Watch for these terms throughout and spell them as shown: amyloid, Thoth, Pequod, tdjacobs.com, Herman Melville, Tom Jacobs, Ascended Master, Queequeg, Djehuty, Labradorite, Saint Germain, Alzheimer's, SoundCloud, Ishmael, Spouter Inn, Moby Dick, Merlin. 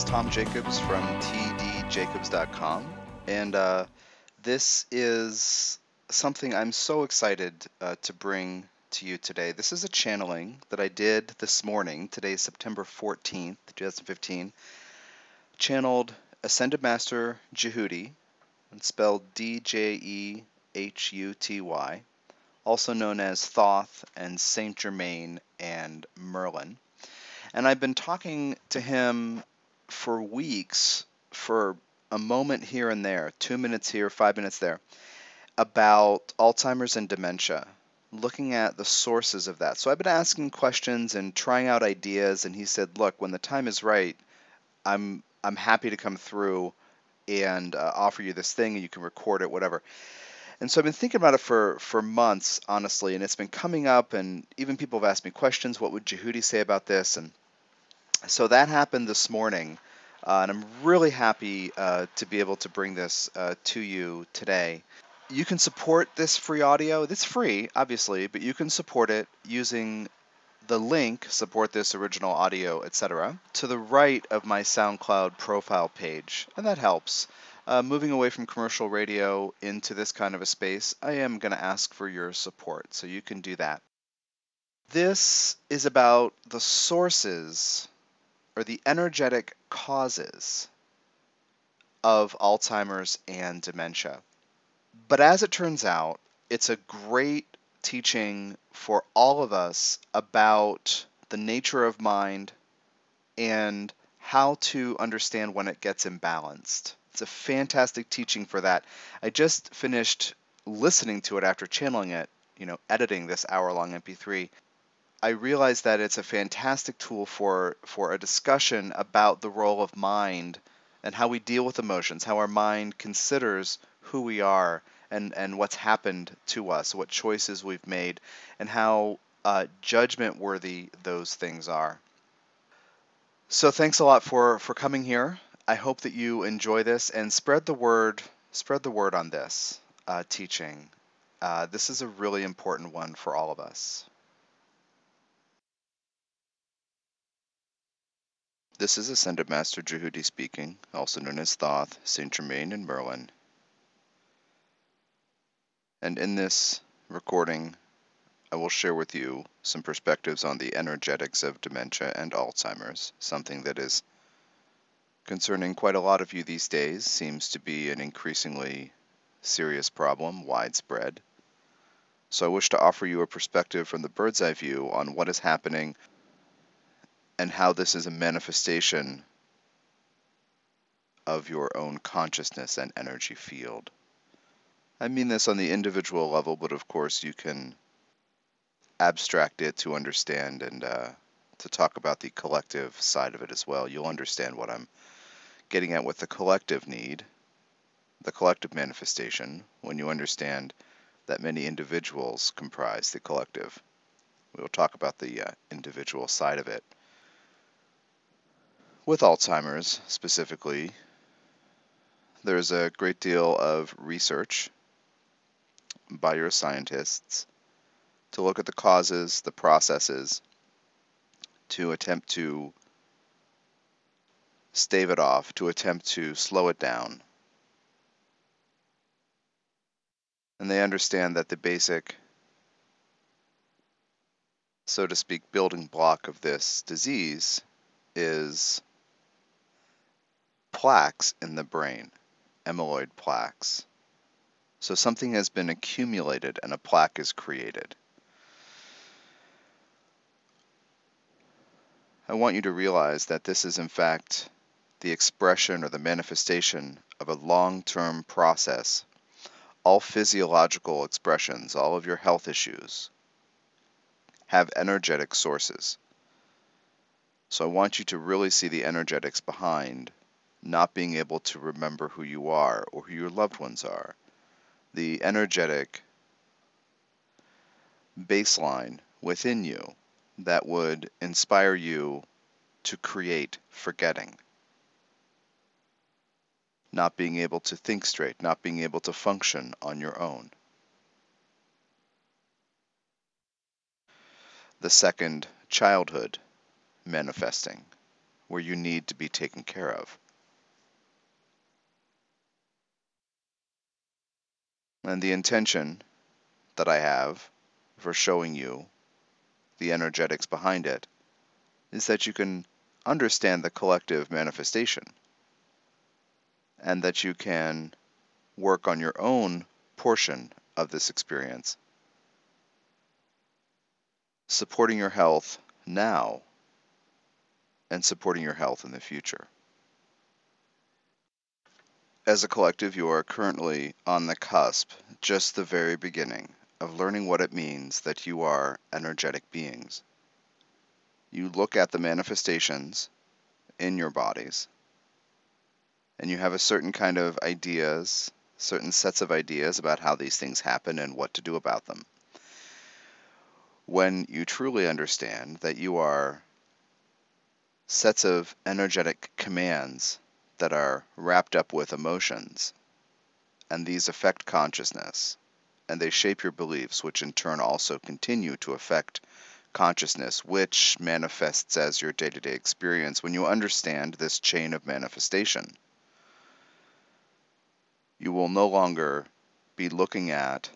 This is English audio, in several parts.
is Tom Jacobs from tdjacobs.com, and this is something I'm so excited to bring to you today. This is a channeling that I did this morning. Today is September 14th, 2015. Channeled Ascended Master Djehuty, and spelled D-J-E-H-U-T-Y, also known as Thoth and Saint Germain and Merlin. And I've been talking to him for weeks, for a moment here and there, 2 minutes here, 5 minutes there, about Alzheimer's and dementia, looking at the sources of that. So I've been asking questions and trying out ideas, and he said, look, when the time is right, I'm happy to come through and offer you this thing, and you can record it, whatever. And so I've been thinking about it for months, honestly, and it's been coming up, and even people have asked me questions, what would Djehuty say about this? And so that happened this morning, and I'm really happy to be able to bring this to you today. You can support this free audio. It's free, obviously, but you can support it using the link, support this original audio, etc., to the right of my SoundCloud profile page, and that helps. Moving away from commercial radio into this kind of a space, I am going to ask for your support, so you can do that. This is about the sources or the energetic causes of Alzheimer's and dementia. But as it turns out, it's a great teaching for all of us about the nature of mind and how to understand when it gets imbalanced. It's a fantastic teaching for that. I just finished listening to it after channeling it, you know, editing this hour-long MP3. I realized that it's a fantastic tool for a discussion about the role of mind and how we deal with emotions, how our mind considers who we are and what's happened to us, what choices we've made, and how judgment-worthy those things are. So thanks a lot for coming here. I hope that you enjoy this, and spread the word on this teaching. This is a really important one for all of us. This is Ascended Master Djehuty speaking, also known as Thoth, Saint Germain, and Merlin. And in this recording, I will share with you some perspectives on the energetics of dementia and Alzheimer's, something that is concerning quite a lot of you these days, seems to be an increasingly serious problem, widespread. So I wish to offer you a perspective from the bird's eye view on what is happening and how this is a manifestation of your own consciousness and energy field. I mean this on the individual level, but of course you can abstract it to understand and to talk about the collective side of it as well. You'll understand what I'm getting at with the collective need, the collective manifestation, when you understand that many individuals comprise the collective. We'll talk about the individual side of it. With Alzheimer's specifically, there's a great deal of research by your scientists to look at the causes, the processes, to attempt to stave it off, to attempt to slow it down. And they understand that the basic, so to speak, building block of this disease is plaques in the brain, amyloid plaques. So something has been accumulated and a plaque is created. I want you to realize that this is in fact the expression or the manifestation of a long-term process. All physiological expressions, all of your health issues, have energetic sources. So I want you to really see the energetics behind not being able to remember who you are or who your loved ones are. The energetic baseline within you that would inspire you to create forgetting. Not being able to think straight, not being able to function on your own. The second, childhood manifesting, where you need to be taken care of. And the intention that I have for showing you the energetics behind it is that you can understand the collective manifestation and that you can work on your own portion of this experience, supporting your health now and supporting your health in the future. As a collective, you are currently on the cusp, just the very beginning, of learning what it means that you are energetic beings. You look at the manifestations in your bodies, and you have a certain kind of ideas, certain sets of ideas about how these things happen and what to do about them. When you truly understand that you are sets of energetic commands that are wrapped up with emotions, and these affect consciousness, and they shape your beliefs, which in turn also continue to affect consciousness, which manifests as your day-to-day experience. When you understand this chain of manifestation, you will no longer be looking at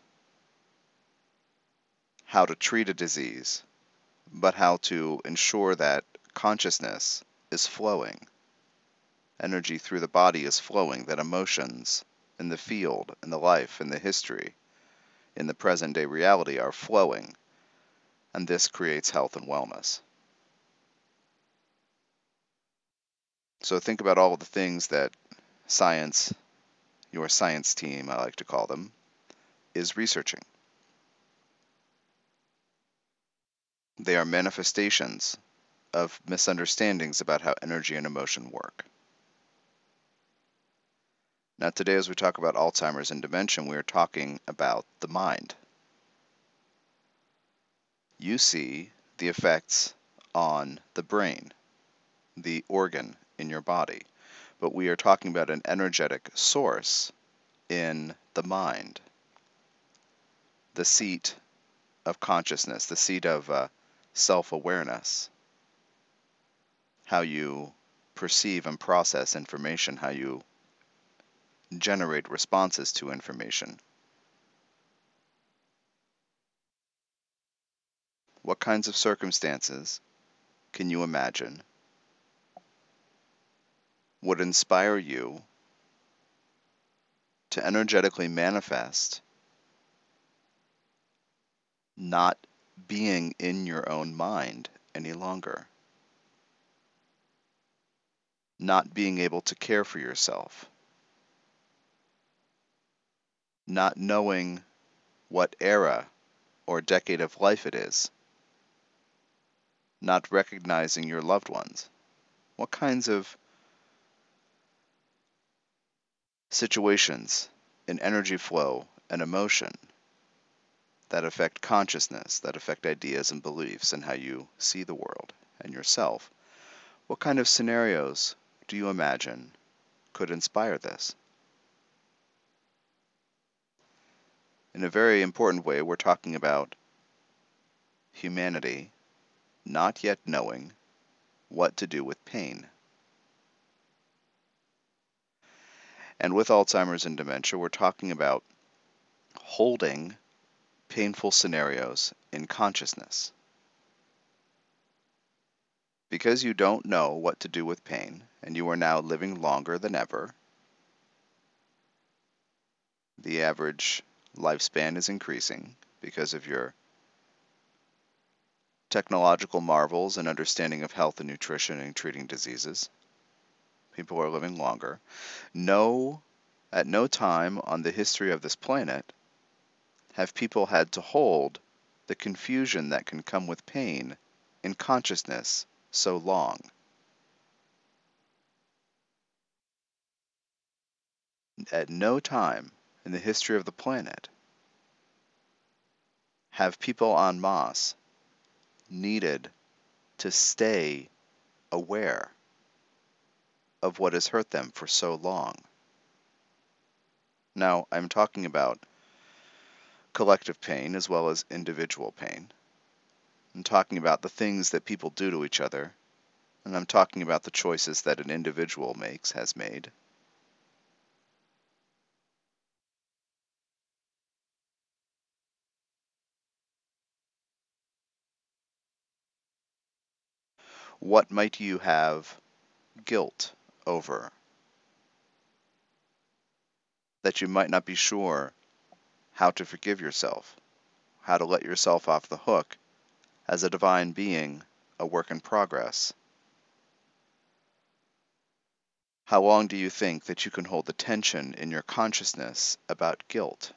how to treat a disease, but how to ensure that consciousness is flowing. Energy through the body is flowing, that emotions in the field, in the life, in the history, in the present-day reality are flowing, and this creates health and wellness. So think about all the things that science, your science team, I like to call them, is researching. They are manifestations of misunderstandings about how energy and emotion work. Now today, as we talk about Alzheimer's and dementia, we are talking about the mind. You see the effects on the brain, the organ in your body, but we are talking about an energetic source in the mind, the seat of consciousness, the seat of self-awareness, how you perceive and process information, how you generate responses to information. What kinds of circumstances can you imagine would inspire you to energetically manifest not being in your own mind any longer, not being able to care for yourself, not knowing what era or decade of life it is, not recognizing your loved ones? What kinds of situations in energy flow and emotion that affect consciousness, that affect ideas and beliefs and how you see the world and yourself? What kind of scenarios do you imagine could inspire this? In a very important way, we're talking about humanity not yet knowing what to do with pain. And with Alzheimer's and dementia, we're talking about holding painful scenarios in consciousness. Because you don't know what to do with pain, and you are now living longer than ever, the average lifespan is increasing because of your technological marvels and understanding of health and nutrition and treating diseases. People are living longer. At no time on the history of this planet have people had to hold the confusion that can come with pain in consciousness so long. At no time in the history of the planet have people en masse needed to stay aware of what has hurt them for so long. Now, I'm talking about collective pain as well as individual pain. I'm talking about the things that people do to each other And I'm talking about the choices that an individual has made. What might you have guilt over that you might not be sure how to forgive yourself, how to let yourself off the hook as a divine being, a work in progress? How long do you think that you can hold the tension in your consciousness about guilt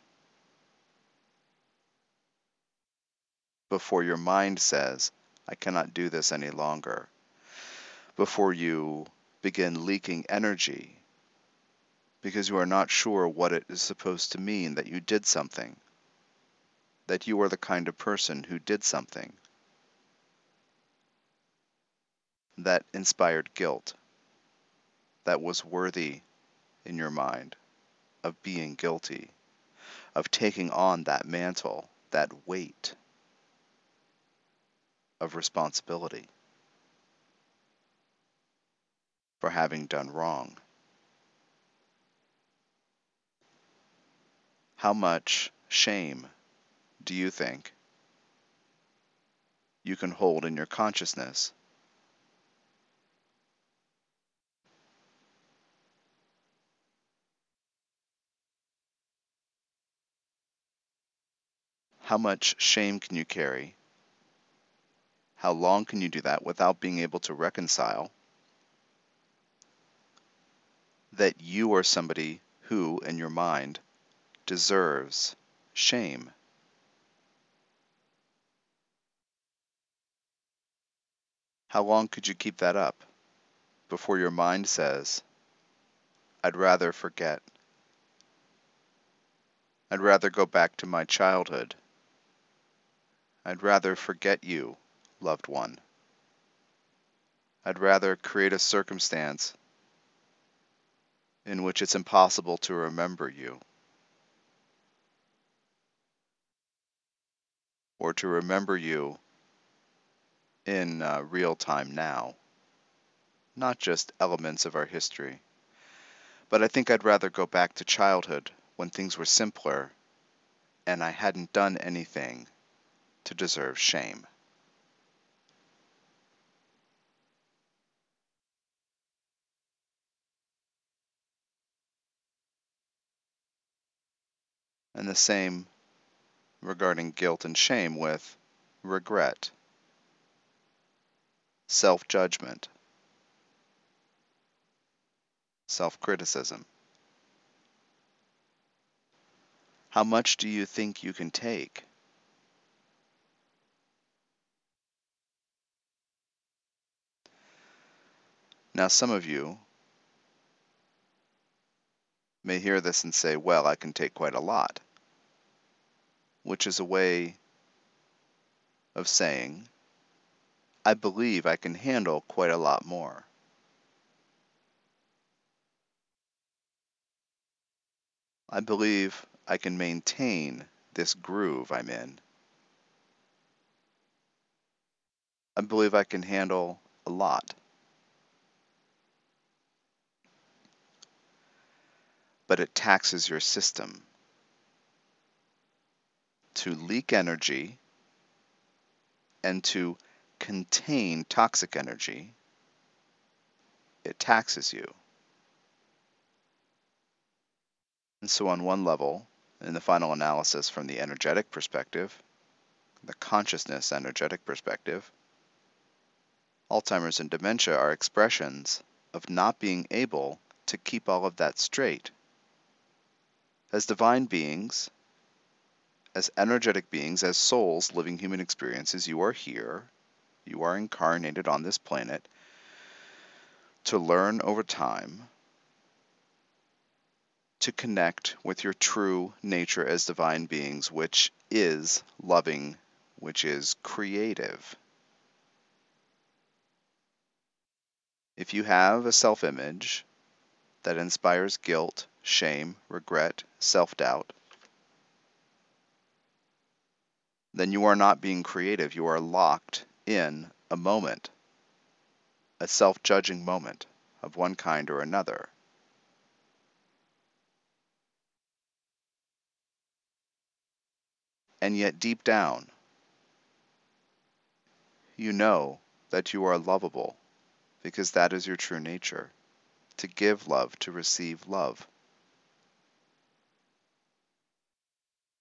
before your mind says, I cannot do this any longer? Before you begin leaking energy because you are not sure what it is supposed to mean that you did something, that you are the kind of person who did something that inspired guilt, that was worthy in your mind of being guilty, of taking on that mantle, that weight of responsibility for having done wrong. How much shame do you think you can hold in your consciousness . How much shame can you carry? How long can you do that without being able to reconcile that you are somebody who, in your mind, deserves shame? How long could you keep that up before your mind says, I'd rather forget. I'd rather go back to my childhood. I'd rather forget you, loved one. I'd rather create a circumstance in which it's impossible to remember you, or to remember you in real time now, not just elements of our history. But I think I'd rather go back to childhood when things were simpler and I hadn't done anything to deserve shame. And the same regarding guilt and shame with regret, self-judgment, self-criticism. How much do you think you can take . Now some of you may hear this and say, well, I can take quite a lot, which is a way of saying, I believe I can handle quite a lot more. I believe I can maintain this groove I'm in. I believe I can handle a lot. But it taxes your system to leak energy and to contain toxic energy. It taxes you. And so on one level, in the final analysis from the energetic perspective, the consciousness energetic perspective, Alzheimer's and dementia are expressions of not being able to keep all of that straight. As divine beings, as energetic beings, as souls living human experiences, you are here, you are incarnated on this planet to learn over time to connect with your true nature as divine beings, which is loving, which is creative. If you have a self-image that inspires guilt, shame, regret, self-doubt, then you are not being creative. You are locked in a moment. a self-judging moment of one kind or another. And yet deep down, you know that you are lovable, because that is your true nature, to give love, to receive love.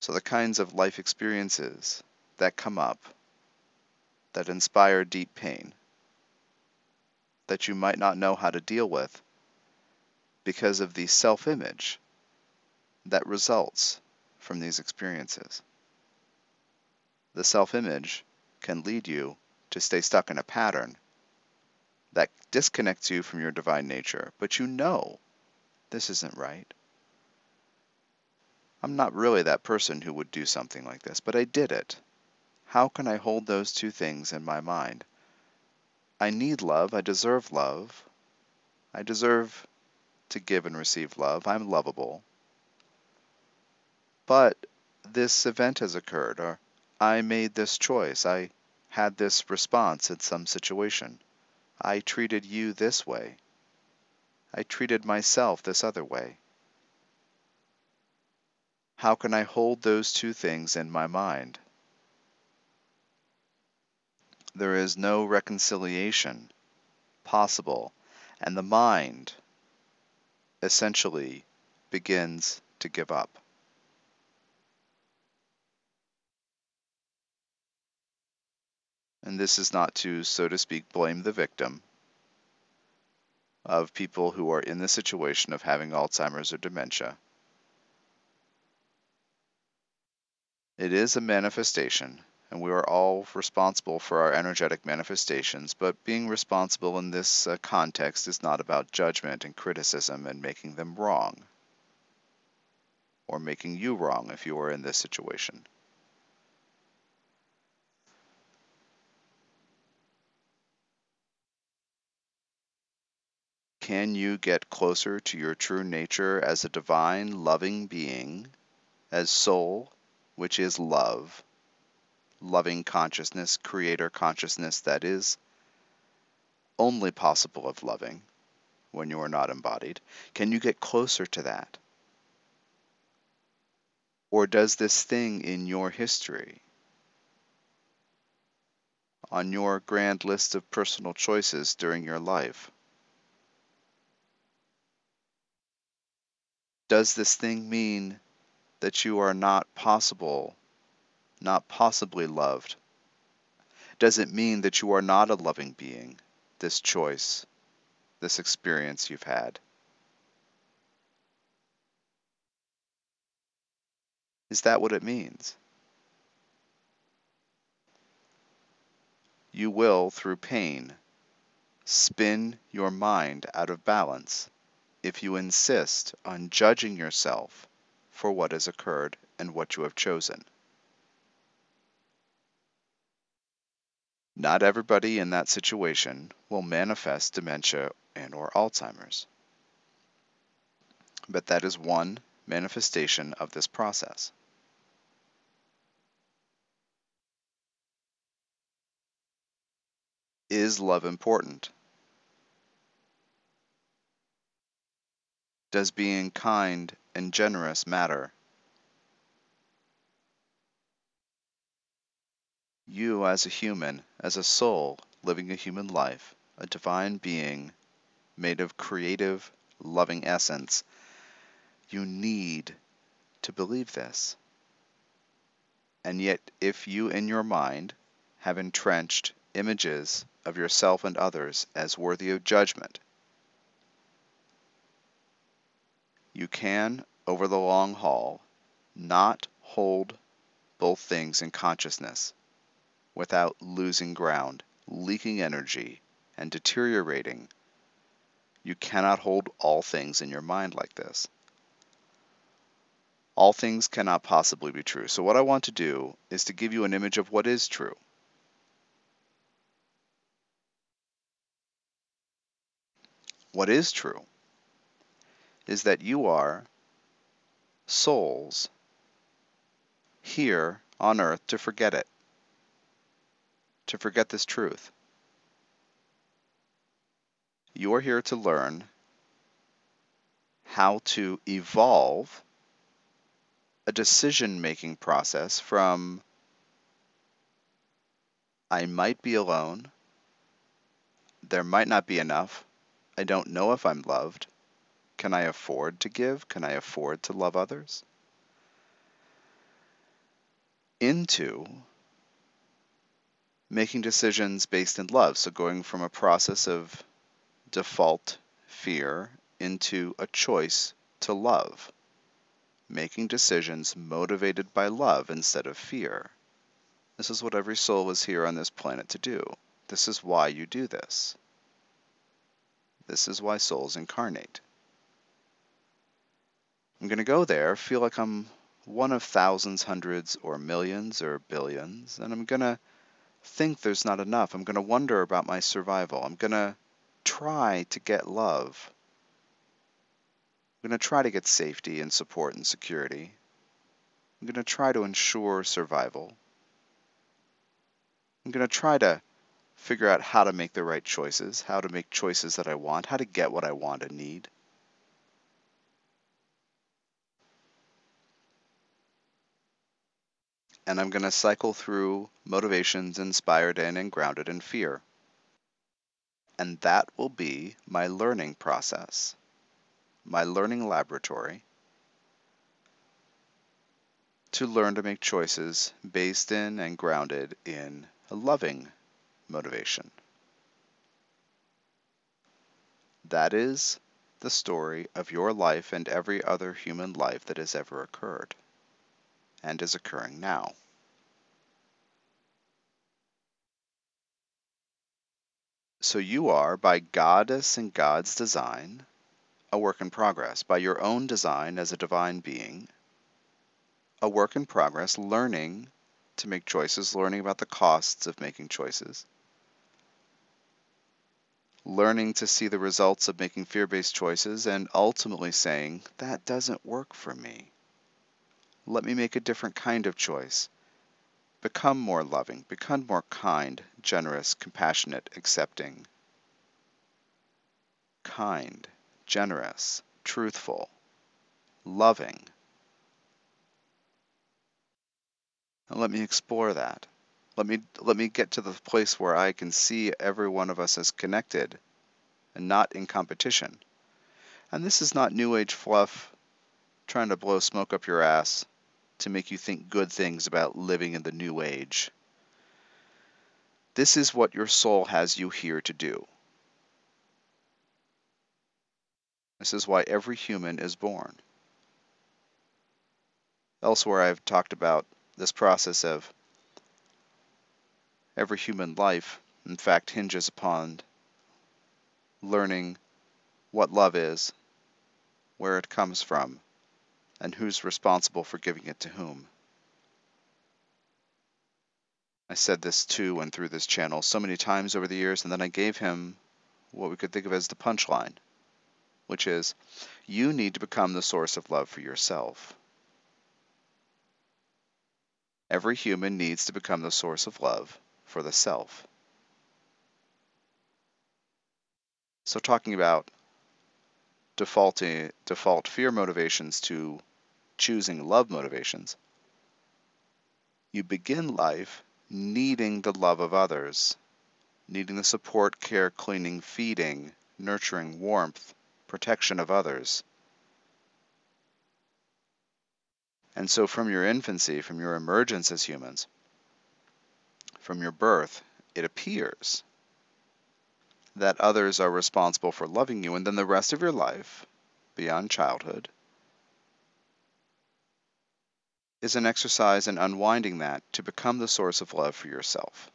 So the kinds of life experiences that come up, that inspire deep pain, that you might not know how to deal with because of the self-image that results from these experiences. The self-image can lead you to stay stuck in a pattern that disconnects you from your divine nature, but you know this isn't right. I'm not really that person who would do something like this, but I did it. How can I hold those two things in my mind? I need love. I deserve to give and receive love. I'm lovable. But this event has occurred, or I made this choice. I had this response in some situation. I treated you this way. I treated myself this other way. How can I hold those two things in my mind? There is no reconciliation possible, and the mind essentially begins to give up. And this is not to, so to speak, blame the victim of people who are in the situation of having Alzheimer's or dementia. It is a manifestation, and we are all responsible for our energetic manifestations, but being responsible in this context is not about judgment and criticism and making them wrong, or making you wrong if you are in this situation. Can you get closer to your true nature as a divine, loving being, as soul, which is love, loving consciousness, creator consciousness that is only possible of loving when you are not embodied? Can you get closer to that? Or does this thing in your history, on your grand list of personal choices during your life, does this thing mean that you are not possible, not possibly loved? Does it mean that you are not a loving being, this choice, this experience you've had? Is that what it means? You will, through pain, spin your mind out of balance if you insist on judging yourself for what has occurred and what you have chosen. Not everybody in that situation will manifest dementia and/or Alzheimer's, but that is one manifestation of this process. Is love important? Does being kind and generous matter? You as a human, as a soul, living a human life, a divine being made of creative, loving essence, you need to believe this. And yet, if you in your mind have entrenched images of yourself and others as worthy of judgment, you can, over the long haul, not hold both things in consciousness without losing ground, leaking energy, and deteriorating. You cannot hold all things in your mind like this. All things cannot possibly be true. So what I want to do is to give you an image of what is true. What is true is that you are souls here on earth to forget it, to forget this truth. You're here to learn how to evolve a decision-making process from I might be alone, there might not be enough, I don't know if I'm loved, can I afford to give, can I afford to love others, into making decisions based in love. So going from a process of default fear into a choice to love, making decisions motivated by love instead of fear. This is what every soul is here on this planet to do. This is why you do this. This is why souls incarnate. I'm going to go there, feel like I'm one of thousands, hundreds, or millions, or billions, and I'm going to think there's not enough. I'm going to wonder about my survival. I'm going to try to get love. I'm going to try to get safety and support and security. I'm going to try to ensure survival. I'm going to try to figure out how to make the right choices, how to make choices that I want, how to get what I want and need. And I'm going to cycle through motivations inspired in and grounded in fear. And that will be my learning process, my learning laboratory, to learn to make choices based in and grounded in a loving motivation. That is the story of your life and every other human life that has ever occurred and is occurring now. So you are, by Goddess and God's design, a work in progress. By your own design as a divine being, a work in progress, learning to make choices, learning about the costs of making choices, learning to see the results of making fear-based choices, and ultimately saying, that doesn't work for me. Let me make a different kind of choice. Become more loving, become more kind, generous, compassionate, accepting, kind, generous, truthful, loving. And let me explore that. Let me get to the place where I can see every one of us as connected and not in competition. And this is not New Age fluff trying to blow smoke up your ass to make you think good things about living in the New Age. This is what your soul has you here to do. This is why every human is born. Elsewhere, I've talked about this process of every human life, in fact, hinges upon learning what love is, where it comes from, and who's responsible for giving it to whom. I said this to and through this channel so many times over the years, and then I gave him what we could think of as the punchline, which is, you need to become the source of love for yourself. Every human needs to become the source of love for the self. So talking about default fear motivations to choosing love motivations, you begin life needing the love of others, needing the support, care, cleaning, feeding, nurturing, warmth, protection of others. And so from your infancy, from your emergence as humans, from your birth, it appears that others are responsible for loving you, and then the rest of your life, beyond childhood, is an exercise in unwinding that to become the source of love for yourself.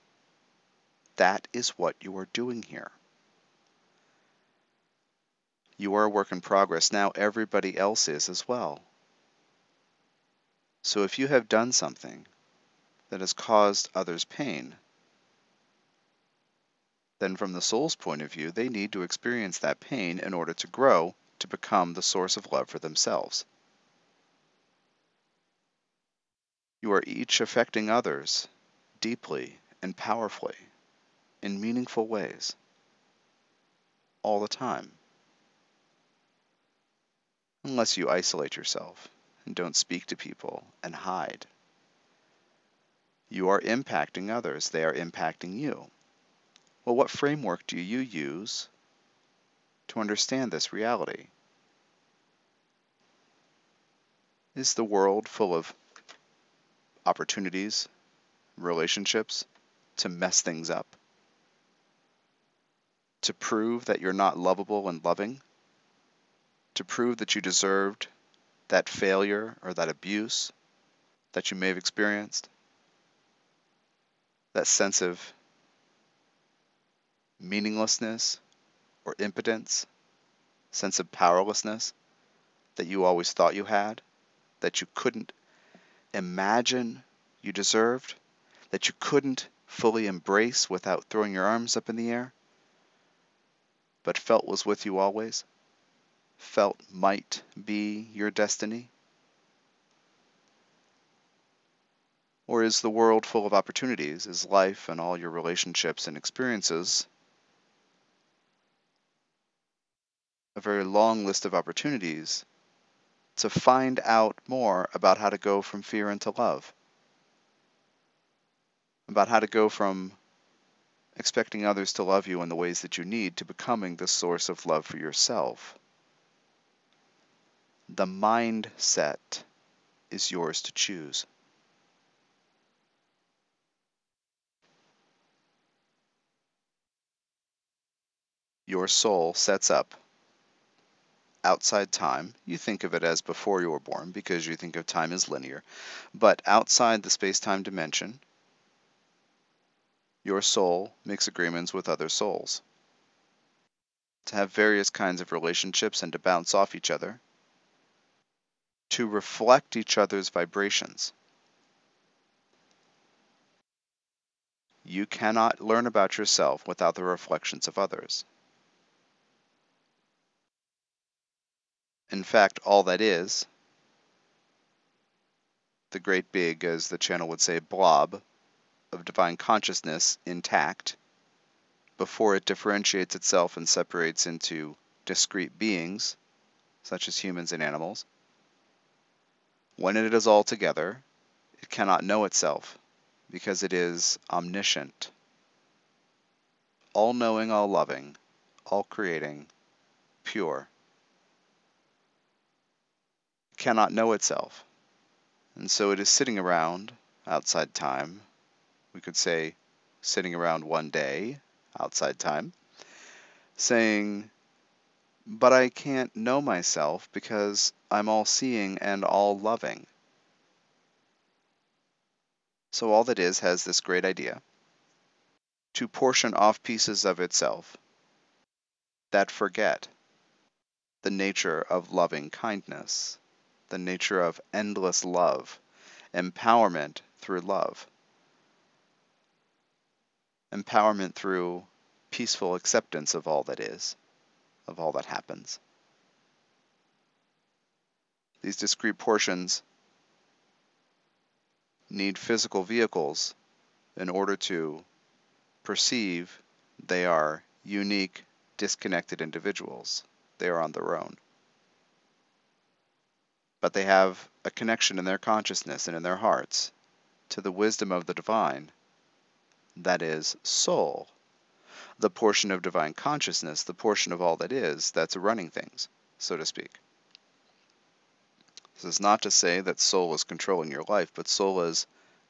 That is what you are doing here. You are a work in progress. Now everybody else is as well. So if you have done something that has caused others pain, then from the soul's point of view, they need to experience that pain in order to grow, to become the source of love for themselves. You are each affecting others deeply and powerfully in meaningful ways. all the time. Unless you isolate yourself and don't speak to people and hide. You are impacting others. They are impacting you. Well, what framework do you use to understand this reality? Is the world full of opportunities, relationships to mess things up? To prove that you're not lovable and loving? To prove that you deserved that failure or that abuse that you may have experienced? That sense of meaninglessness or impotence, sense of powerlessness that you always thought you had, that you couldn't imagine you deserved, that you couldn't fully embrace without throwing your arms up in the air, but felt was with you always, felt might be your destiny? Or is the world full of opportunities? Is life and all your relationships and experiences a very long list of opportunities to find out more about how to go from fear into love? About how to go from expecting others to love you in the ways that you need to becoming the source of love for yourself. The mindset is yours to choose. Your soul sets up outside time. You think of it as before you were born because you think of time as linear. But outside the space-time dimension, your soul makes agreements with other souls to have various kinds of relationships and to bounce off each other, to reflect each other's vibrations. You cannot learn about yourself without the reflections of others. In fact, all that is, the great big, as the channel would say, blob of divine consciousness intact, before it differentiates itself and separates into discrete beings, such as humans and animals. When it is all together, it cannot know itself, because it is omniscient, all-knowing, all-loving, all-creating, pure. Cannot know itself, and so it is sitting around outside time. We could say sitting around one day outside time saying, but I can't know myself because I'm all-seeing and all-loving. So all that is has this great idea to portion off pieces of itself that forget the nature of loving kindness, the nature of endless love, empowerment through love, empowerment through peaceful acceptance of all that is, of all that happens. These discrete portions need physical vehicles in order to perceive they are unique, disconnected individuals. They are on their own. But they have a connection in their consciousness and in their hearts to the wisdom of the divine, that is soul, the portion of divine consciousness, the portion of all that is that's running things, so to speak. This is not to say that soul is controlling your life, but soul is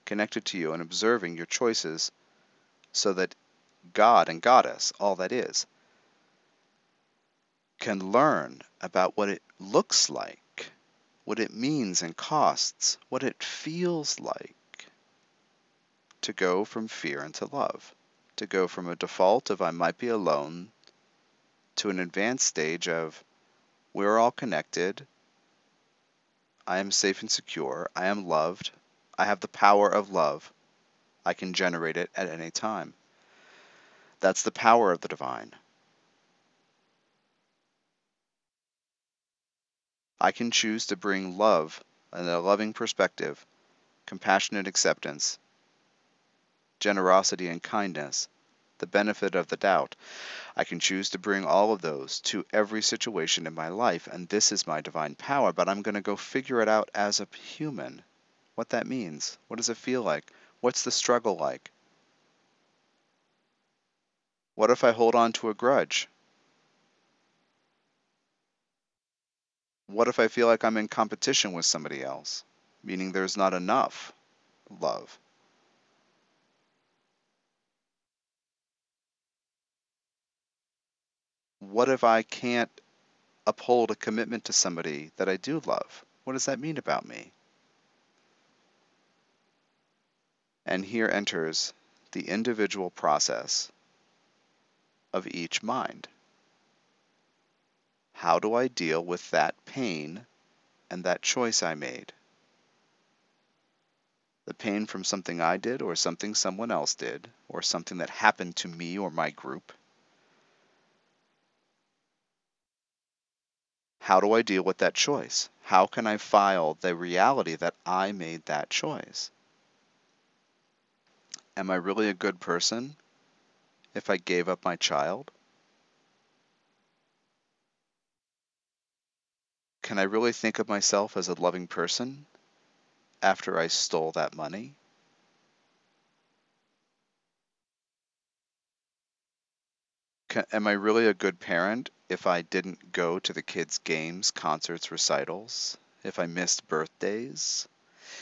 connected to you and observing your choices so that God and Goddess, all that is, can learn about what it looks like, what it means and costs, what it feels like to go from fear into love, to go from a default of I might be alone to an advanced stage of we're all connected, I am safe and secure, I am loved, I have the power of love, I can generate it at any time. That's the power of the divine. I can choose to bring love and a loving perspective, compassionate acceptance, generosity and kindness the benefit of the doubt. I can choose to bring all of those to every situation in my life, and this is my divine power, but I'm going to go figure it out as a human, what that means. What does it feel like? What's the struggle like? What if I hold on to a grudge? What if I feel like I'm in competition with somebody else, meaning there's not enough love? What if I can't uphold a commitment to somebody that I do love? What does that mean about me? And here enters the individual process of each mind. How do I deal with that pain and that choice I made? The pain from something I did, or something someone else did, or something that happened to me or my group. How do I deal with that choice? How can I file the reality that I made that choice? Am I really a good person if I gave up my child? Can I really think of myself as a loving person after I stole that money? Am I really a good parent if I didn't go to the kids' games, concerts, recitals, if I missed birthdays,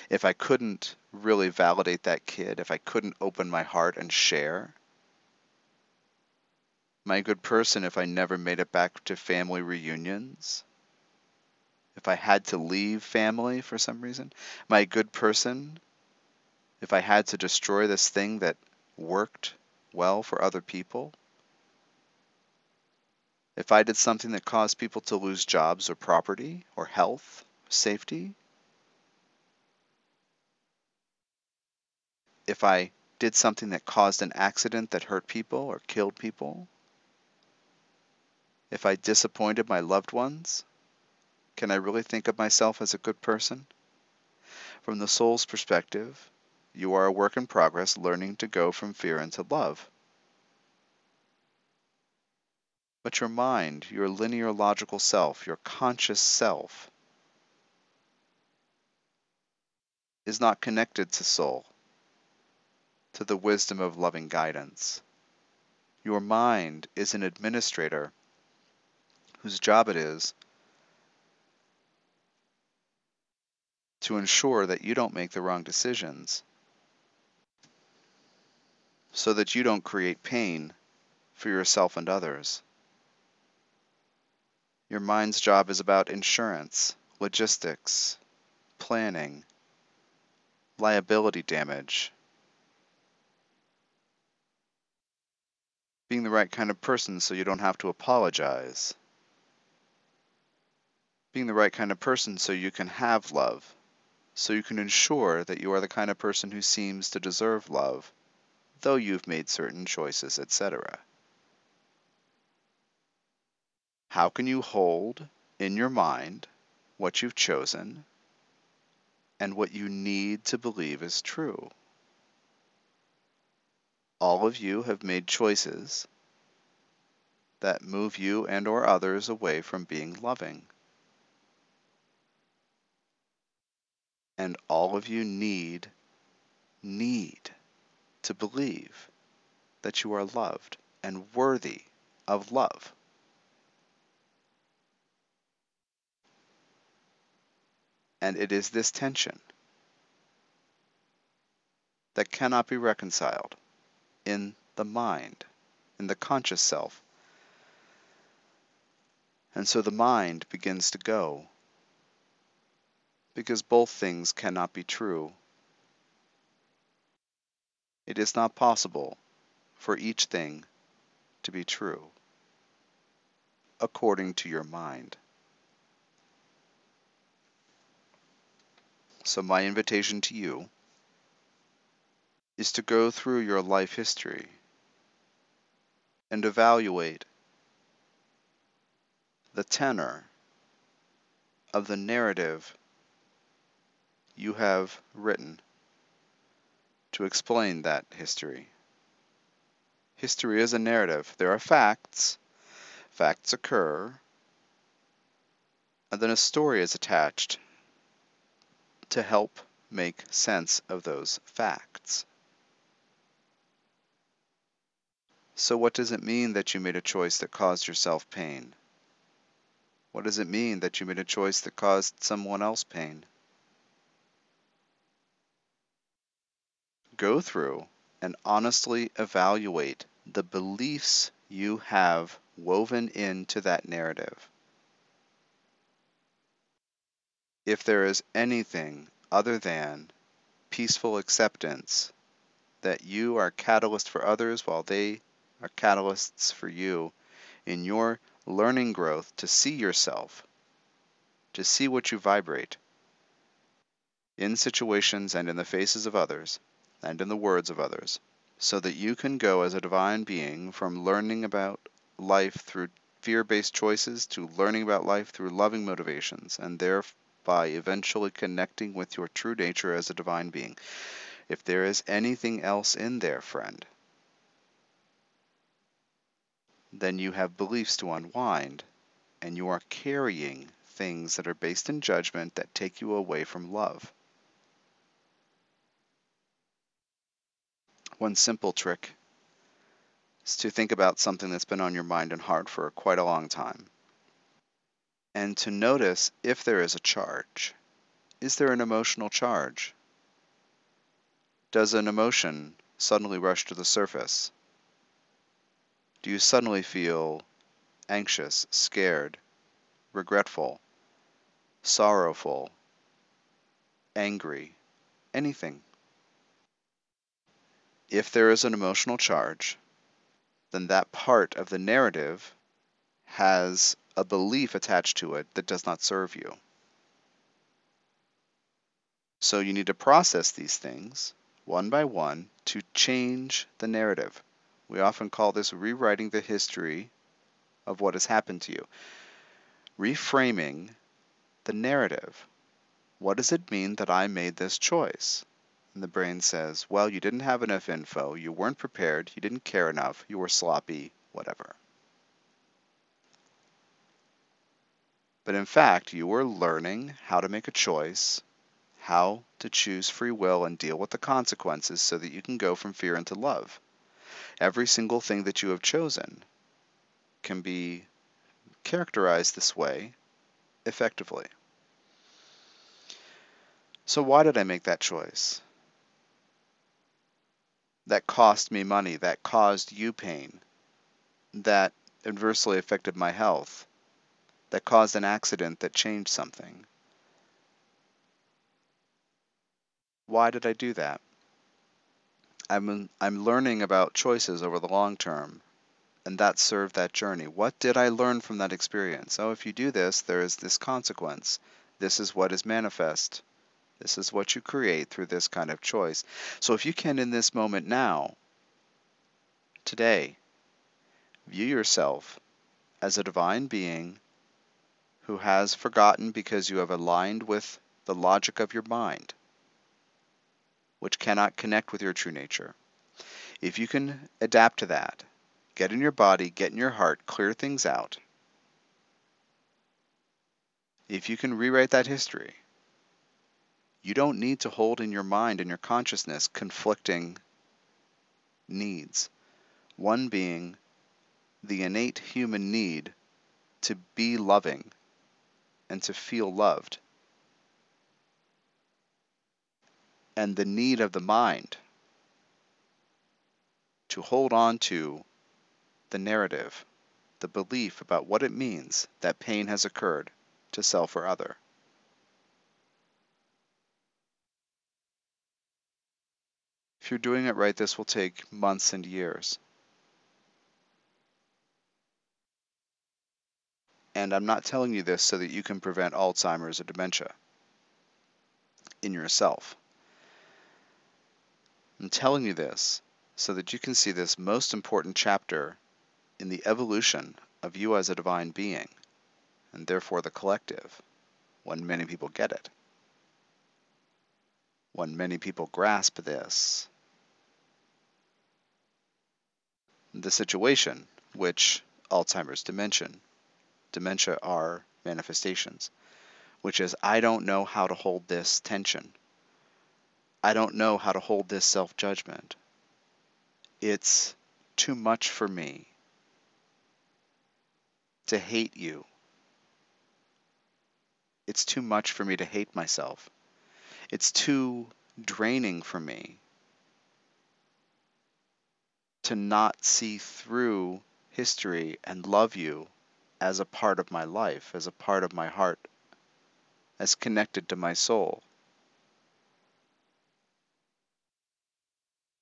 if I couldn't really validate that kid, if I couldn't open my heart and share? Am I a good person if I never made it back to family reunions, if I had to leave family for some reason? Am I a good person if I had to destroy this thing that worked well for other people? If I did something that caused people to lose jobs or property or health, safety? If I did something that caused an accident that hurt people or killed people? If I disappointed my loved ones, can I really think of myself as a good person? From the soul's perspective, you are a work in progress, learning to go from fear into love. But your mind, your linear logical self, your conscious self, is not connected to soul, to the wisdom of loving guidance. Your mind is an administrator whose job it is to ensure that you don't make the wrong decisions, so that you don't create pain for yourself and others. Your mind's job is about insurance, logistics, planning, liability damage, being the right kind of person so you don't have to apologize, being the right kind of person so you can have love, so you can ensure that you are the kind of person who seems to deserve love, though you've made certain choices, etc. How can you hold in your mind what you've chosen and what you need to believe is true? All of you have made choices that move you and or others away from being loving. And all of you need to believe that you are loved and worthy of love. And it is this tension that cannot be reconciled in the mind, in the conscious self. And so the mind begins to go, because both things cannot be true. It is not possible for each thing to be true, according to your mind. So my invitation to you is to go through your life history and evaluate the tenor of the narrative you have written to explain that history. History is a narrative. There are facts. Facts occur. And then a story is attached to help make sense of those facts. So what does it mean that you made a choice that caused yourself pain? What does it mean that you made a choice that caused someone else pain? Go through and honestly evaluate the beliefs you have woven into that narrative. If there is anything other than peaceful acceptance, that you are a catalyst for others while they are catalysts for you in your learning growth to see yourself, to see what you vibrate in situations and in the faces of others and in the words of others, so that you can go as a divine being from learning about life through fear-based choices to learning about life through loving motivations, and thereby eventually connecting with your true nature as a divine being. If there is anything else in there, friend, then you have beliefs to unwind, and you are carrying things that are based in judgment that take you away from love. One simple trick is to think about something that's been on your mind and heart for quite a long time, and to notice if there is a charge. Is there an emotional charge? Does an emotion suddenly rush to the surface? Do you suddenly feel anxious, scared, regretful, sorrowful, angry, anything? If there is an emotional charge, then that part of the narrative has a belief attached to it that does not serve you. So you need to process these things one by one to change the narrative. We often call this rewriting the history of what has happened to you. Reframing the narrative. What does it mean that I made this choice? And the brain says, well, you didn't have enough info, you weren't prepared, you didn't care enough, you were sloppy, whatever. But in fact, you were learning how to make a choice, how to choose free will and deal with the consequences so that you can go from fear into love. Every single thing that you have chosen can be characterized this way effectively. So why did I make that choice? That cost me money, that caused you pain, that adversely affected my health, that caused an accident that changed something. Why did I do that? I'm learning about choices over the long term, and that served that journey. What did I learn from that experience? Oh, if you do this, there is this consequence. This is what is manifest. This is what you create through this kind of choice. So if you can, in this moment now, today, view yourself as a divine being who has forgotten because you have aligned with the logic of your mind, which cannot connect with your true nature. If you can adapt to that, get in your body, get in your heart, clear things out. If you can rewrite that history, you don't need to hold in your mind and your consciousness conflicting needs. One being the innate human need to be loving and to feel loved, and the need of the mind to hold on to the narrative, the belief about what it means that pain has occurred to self or other. If you're doing it right, this will take months and years. And I'm not telling you this so that you can prevent Alzheimer's or dementia in yourself. I'm telling you this so that you can see this most important chapter in the evolution of you as a divine being, and therefore the collective, when many people get it. When many people grasp this, the situation, which Alzheimer's dementia are manifestations, which is I don't know how to hold this tension. I don't know how to hold this self-judgment. It's too much for me to hate you. It's too much for me to hate myself. It's too draining for me to not see through history and love you as a part of my life, as a part of my heart, as connected to my soul.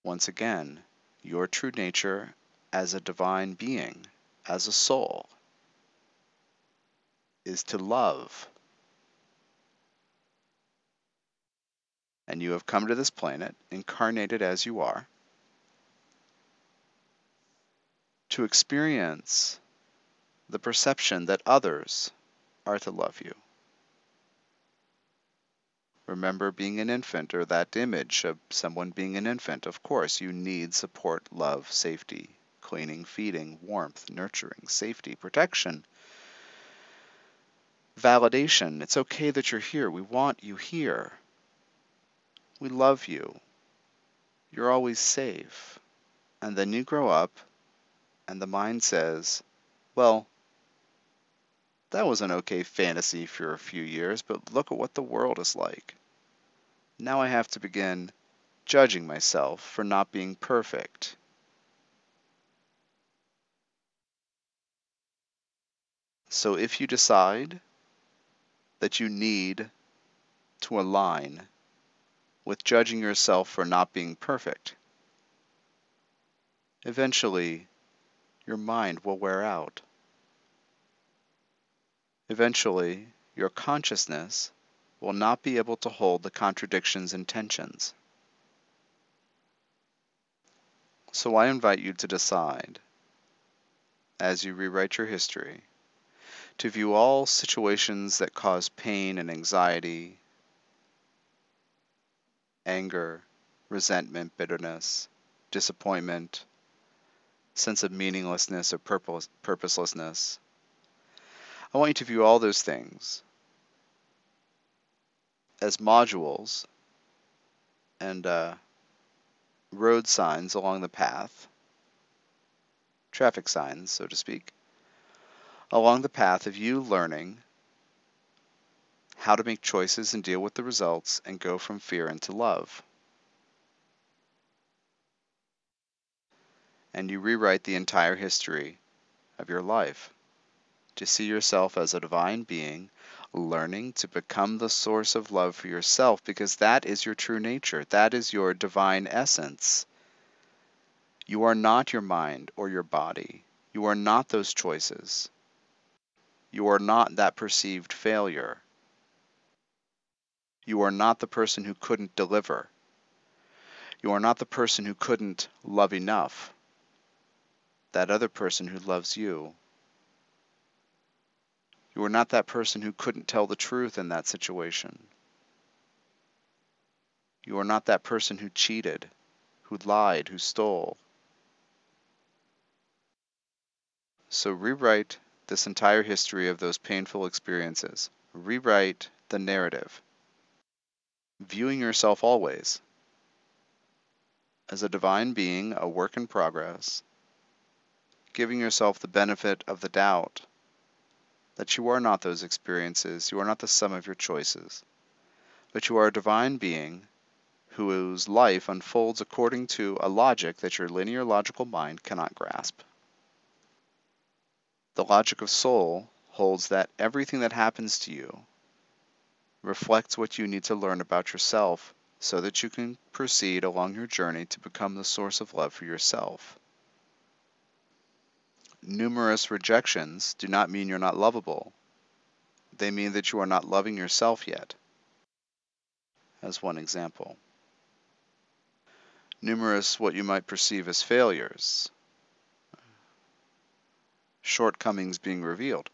Once again, your true nature as a divine being, as a soul, is to love. And you have come to this planet, incarnated as you are, to experience the perception that others are to love you. Remember being an infant, or that image of someone being an infant. Of course, you need support, love, safety, cleaning, feeding, warmth, nurturing, safety, protection, validation. It's okay that you're here. We want you here. We love you. You're always safe. And then you grow up, and the mind says, well, that was an okay fantasy for a few years, but look at what the world is like. Now I have to begin judging myself for not being perfect. So if you decide that you need to align with judging yourself for not being perfect, eventually your mind will wear out. Eventually, your consciousness will not be able to hold the contradictions and tensions. So I invite you to decide, as you rewrite your history, to view all situations that cause pain and anxiety, anger, resentment, bitterness, disappointment, sense of meaninglessness or purposelessness. I want you to view all those things as modules and road signs along the path, traffic signs, so to speak, along the path of you learning how to make choices and deal with the results and go from fear into love. And you rewrite the entire history of your life, to see yourself as a divine being, learning to become the source of love for yourself, because that is your true nature. That is your divine essence. You are not your mind or your body. You are not those choices. You are not that perceived failure. You are not the person who couldn't deliver. You are not the person who couldn't love enough. That other person who loves you. You were not that person who couldn't tell the truth in that situation. You are not that person who cheated, who lied, who stole. So rewrite this entire history of those painful experiences. Rewrite the narrative, viewing yourself always as a divine being, a work in progress, giving yourself the benefit of the doubt that you are not those experiences, you are not the sum of your choices, but you are a divine being whose life unfolds according to a logic that your linear logical mind cannot grasp. The logic of soul holds that everything that happens to you reflects what you need to learn about yourself so that you can proceed along your journey to become the source of love for yourself. Numerous rejections do not mean you're not lovable. They mean that you are not loving yourself yet. As one example, numerous what you might perceive as failures, shortcomings being revealed,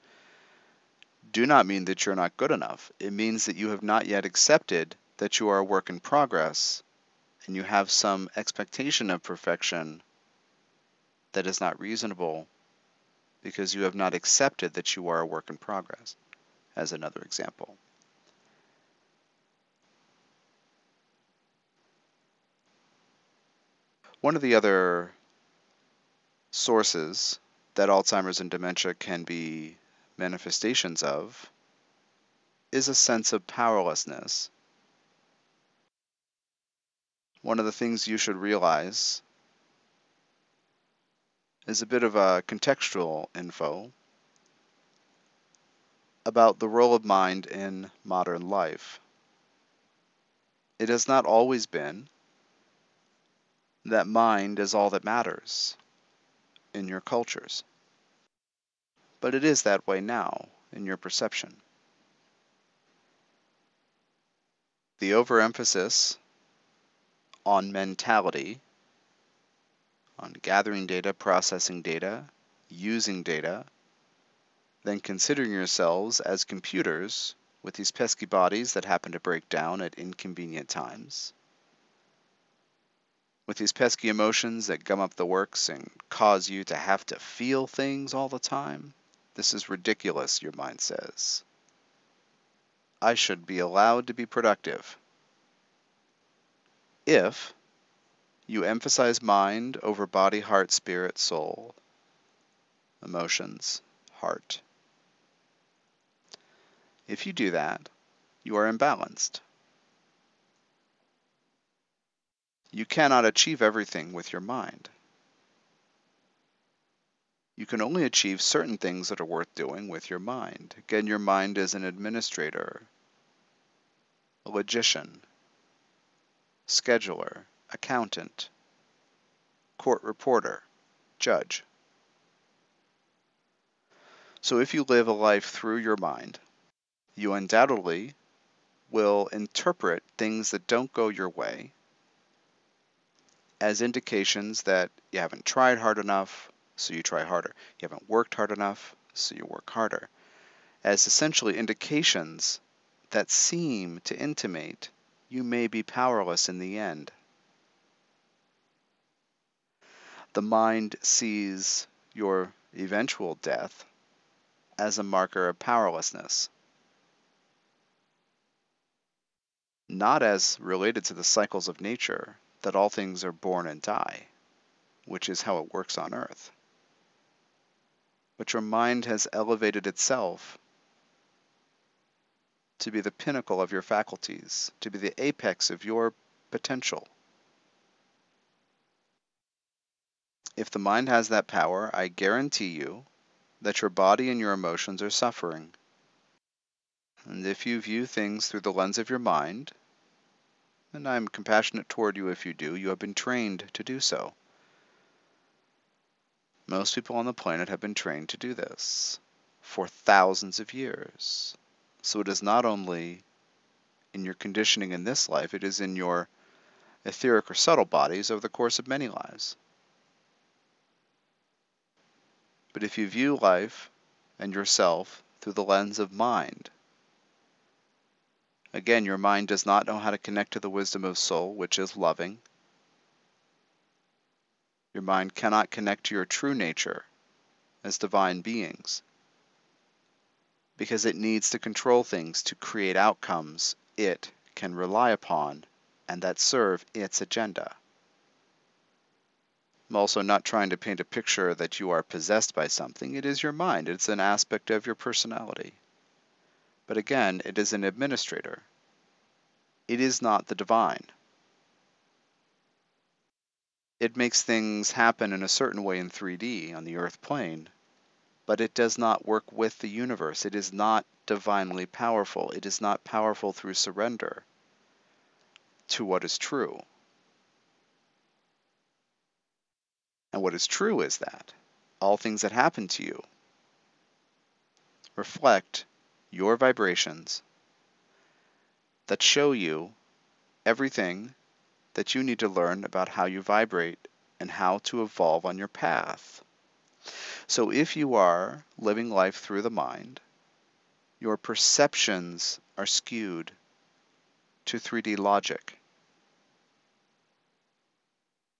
do not mean that you're not good enough. It means that you have not yet accepted that you are a work in progress and you have some expectation of perfection that is not reasonable because you have not accepted that you are a work in progress, as another example. One of the other sources that Alzheimer's and dementia can be manifestations of is a sense of powerlessness. One of the things you should realize is a bit of a contextual info about the role of mind in modern life. It has not always been that mind is all that matters in your cultures, but it is that way now in your perception. The overemphasis on mentality, on gathering data, processing data, using data, then considering yourselves as computers with these pesky bodies that happen to break down at inconvenient times, with these pesky emotions that gum up the works and cause you to have to feel things all the time. This is ridiculous, your mind says. I should be allowed to be productive. If you emphasize mind over body, heart, spirit, soul, emotions, heart. If you do that, you are imbalanced. You cannot achieve everything with your mind. You can only achieve certain things that are worth doing with your mind. Again, your mind is an administrator, a logician, scheduler, accountant, court reporter, judge. So if you live a life through your mind, you undoubtedly will interpret things that don't go your way as indications that you haven't tried hard enough, so you try harder. You haven't worked hard enough, so you work harder. As essentially indications that seem to intimate you may be powerless in the end. The mind sees your eventual death as a marker of powerlessness, not as related to the cycles of nature, that all things are born and die, which is how it works on Earth. But your mind has elevated itself to be the pinnacle of your faculties, to be the apex of your potential. If the mind has that power, I guarantee you that your body and your emotions are suffering. And if you view things through the lens of your mind, and I am compassionate toward you if you do. You have been trained to do so. Most people on the planet have been trained to do this for thousands of years. So it is not only in your conditioning in this life, it is in your etheric or subtle bodies over the course of many lives. But if you view life and yourself through the lens of mind, again, your mind does not know how to connect to the wisdom of soul, which is loving. Your mind cannot connect to your true nature as divine beings because it needs to control things to create outcomes it can rely upon and that serve its agenda. I'm also not trying to paint a picture that you are possessed by something. It is your mind. It's an aspect of your personality. But again, it is an administrator. It is not the divine. It makes things happen in a certain way in 3D on the earth plane, but it does not work with the universe. It is not divinely powerful. It is not powerful through surrender to what is true. And what is true is that all things that happen to you reflect your vibrations that show you everything that you need to learn about how you vibrate and how to evolve on your path. So if you are living life through the mind, your perceptions are skewed to 3D logic.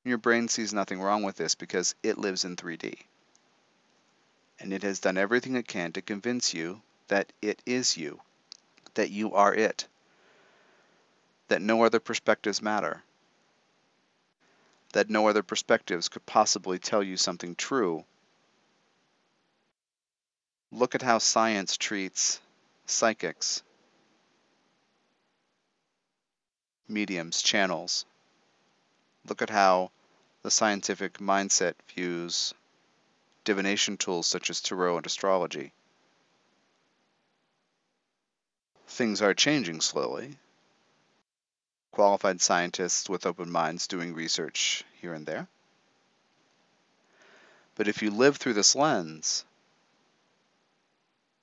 Your brain sees nothing wrong with this because it lives in 3D. And it has done everything it can to convince you that it is you, that you are it, that no other perspectives matter, that no other perspectives could possibly tell you something true. Look at how science treats psychics, mediums, channels. Look at how the scientific mindset views divination tools such as tarot and astrology. Things are changing slowly. Qualified scientists with open minds doing research here and there. But if you live through this lens,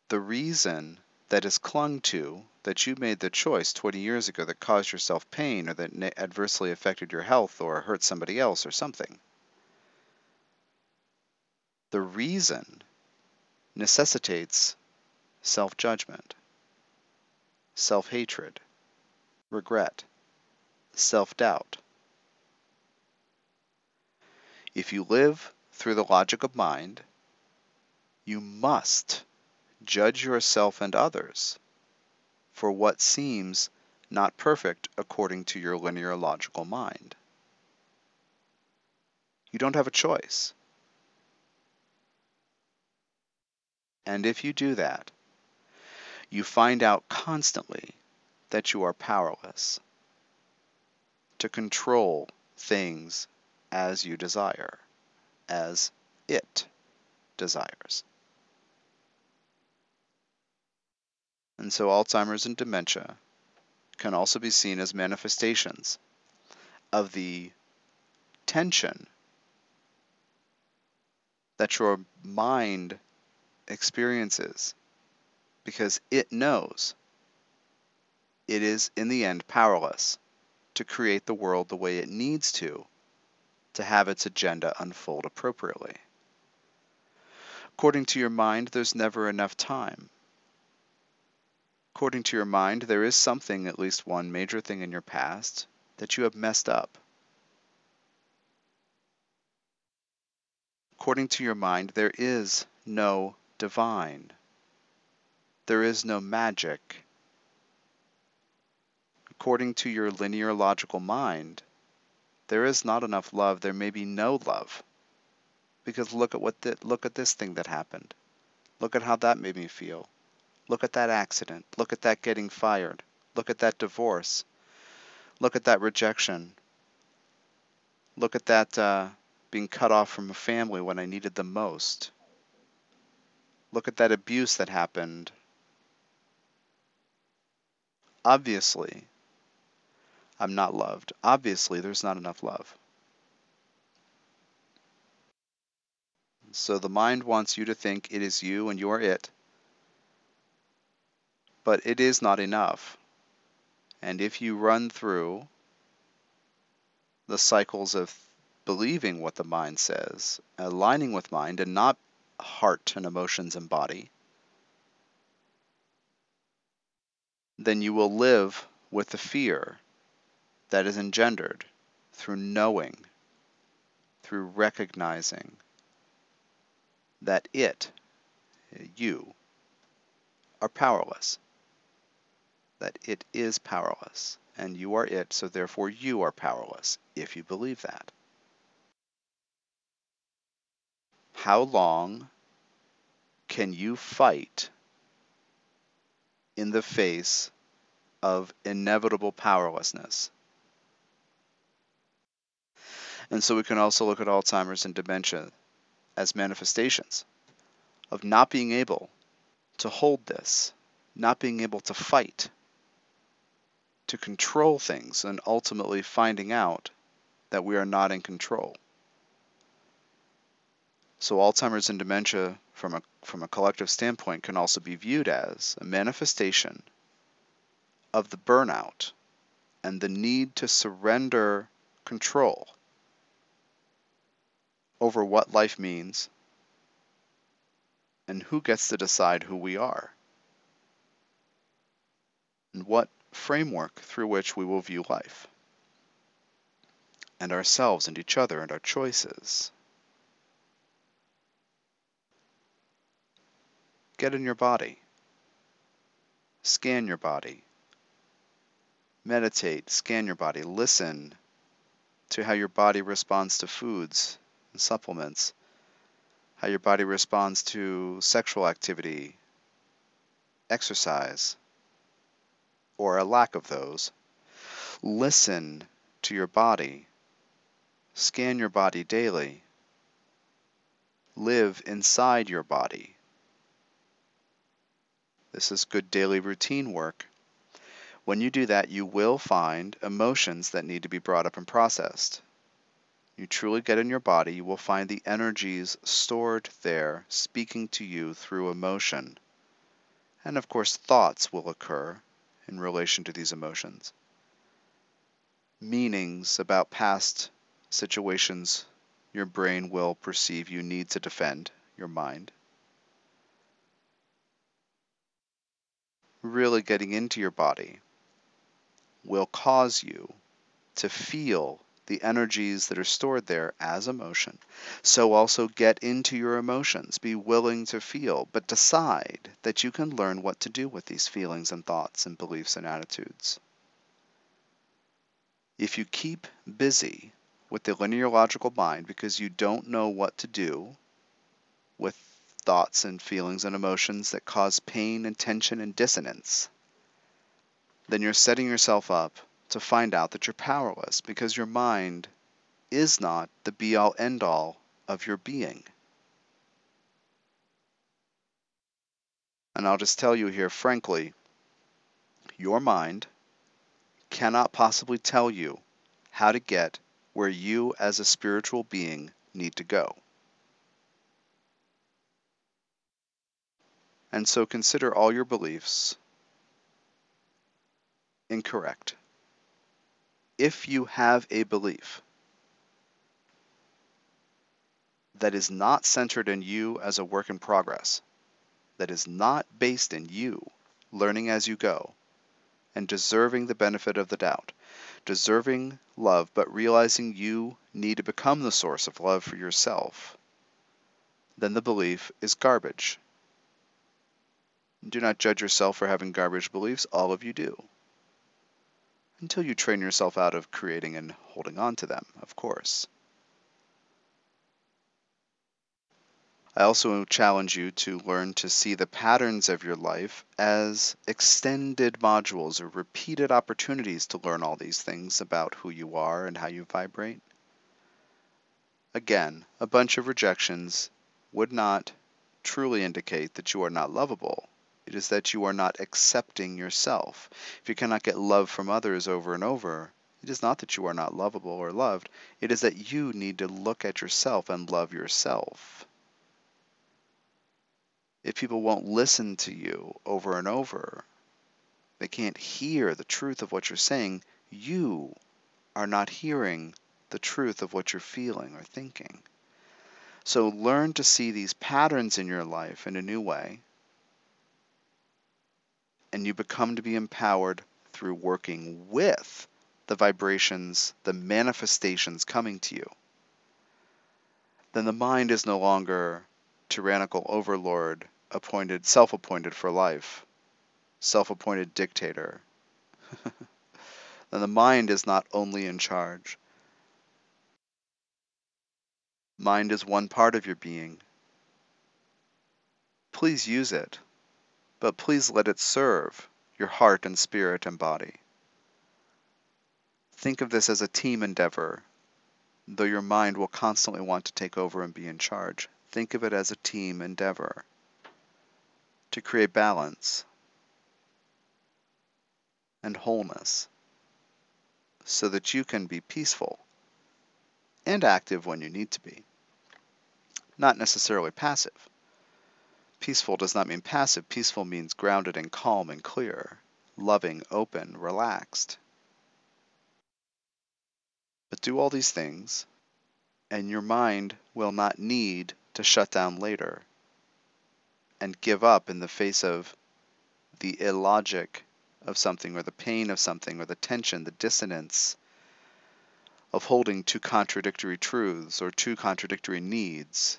the reason that is clung to, that you made the choice 20 years ago that caused yourself pain or that adversely affected your health or hurt somebody else or something. The reason necessitates self-judgment, self-hatred, regret, self-doubt. If you live through the logic of mind, you must judge yourself and others for what seems not perfect according to your linear logical mind. You don't have a choice. And if you do that, you find out constantly that you are powerless to control things as you desire, as it desires. And so Alzheimer's and dementia can also be seen as manifestations of the tension that your mind experiences because it knows it is in the end powerless to create the world the way it needs to have its agenda unfold appropriately. According to your mind, there's never enough time. According to your mind, there is something, at least one major thing in your past, that you have messed up. According to your mind, there is no divine. There is no magic. According to your linear logical mind, there is not enough love. There may be no love. Because look at this thing that happened. Look at how that made me feel. Look at that accident. Look at that getting fired. Look at that divorce. Look at that rejection. Look at that being cut off from a family when I needed them most. Look at that abuse that happened. Obviously, I'm not loved. Obviously, there's not enough love. So the mind wants you to think it is you and you are it. But it is not enough. And if you run through the cycles of believing what the mind says, aligning with mind and not heart and emotions and body, then you will live with the fear that is engendered through knowing, through recognizing that it, you, are powerless. That it is powerless, and you are it, so therefore you are powerless, if you believe that. How long can you fight in the face of inevitable powerlessness? And so we can also look at Alzheimer's and dementia as manifestations of not being able to hold this, not being able to fight, to control things, and ultimately finding out that we are not in control. So Alzheimer's and dementia, from a collective standpoint, can also be viewed as a manifestation of the burnout and the need to surrender control over what life means and who gets to decide who we are and what framework through which we will view life. and ourselves and each other and our choices. Get in your body. Scan your body. Meditate, scan your body. Listen to how your body responds to foods and supplements, how your body responds to sexual activity, exercise, or a lack of those. Listen to your body. Scan your body daily. Live inside your body. This is good daily routine work. When you do that, you will find emotions that need to be brought up and processed. You truly get in your body, you will find the energies stored there speaking to you through emotion. And of course, thoughts will occur in relation to these emotions. Meanings about past situations your brain will perceive you need to defend, your mind. Really getting into your body will cause you to feel the energies that are stored there as emotion. So also get into your emotions. Be willing to feel, but decide that you can learn what to do with these feelings and thoughts and beliefs and attitudes. If you keep busy with the linear logical mind because you don't know what to do with thoughts and feelings and emotions that cause pain and tension and dissonance, then you're setting yourself up to find out that you're powerless, because your mind is not the be-all end-all of your being. And I'll just tell you here frankly, your mind cannot possibly tell you how to get where you as a spiritual being need to go. And so consider all your beliefs incorrect. If you have a belief that is not centered in you as a work in progress, that is not based in you learning as you go and deserving the benefit of the doubt, deserving love, but realizing you need to become the source of love for yourself, then the belief is garbage. Do not judge yourself for having garbage beliefs. All of you do. Until you train yourself out of creating and holding on to them, of course. I also challenge you to learn to see the patterns of your life as extended modules or repeated opportunities to learn all these things about who you are and how you vibrate. Again, a bunch of rejections would not truly indicate that you are not lovable. It is that you are not accepting yourself. If you cannot get love from others over and over, it is not that you are not lovable or loved. It is that you need to look at yourself and love yourself. If people won't listen to you over and over, they can't hear the truth of what you're saying, you are not hearing the truth of what you're feeling or thinking. So learn to see these patterns in your life in a new way, and you become to be empowered through working with the vibrations, the manifestations coming to you. Then the mind is no longer tyrannical overlord, appointed, self-appointed for life, self-appointed dictator. Then the mind is not only in charge. Mind is one part of your being. Please use it. But please let it serve your heart and spirit and body. Think of this as a team endeavor, though your mind will constantly want to take over and be in charge. Think of it as a team endeavor to create balance and wholeness so that you can be peaceful and active when you need to be, not necessarily passive. Peaceful does not mean passive. Peaceful means grounded and calm and clear, loving, open, relaxed. But do all these things, and your mind will not need to shut down later and give up in the face of the illogic of something or the pain of something or the tension, the dissonance, of holding two contradictory truths or two contradictory needs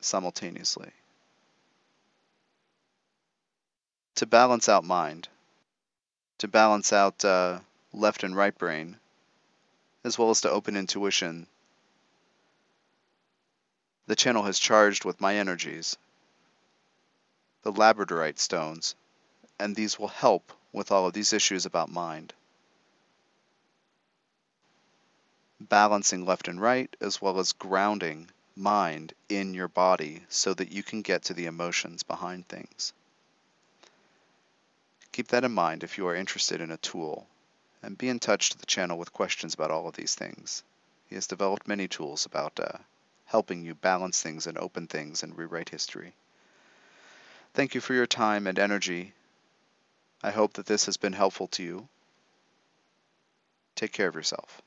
simultaneously. To balance out mind, to balance out left and right brain, as well as to open intuition, the channel has charged with my energies, the Labradorite stones, and these will help with all of these issues about mind. Balancing left and right, as well as grounding mind in your body so that you can get to the emotions behind things. Keep that in mind if you are interested in a tool, and be in touch to the channel with questions about all of these things. He has developed many tools about helping you balance things and open things and rewrite history. Thank you for your time and energy. I hope that this has been helpful to you. Take care of yourself.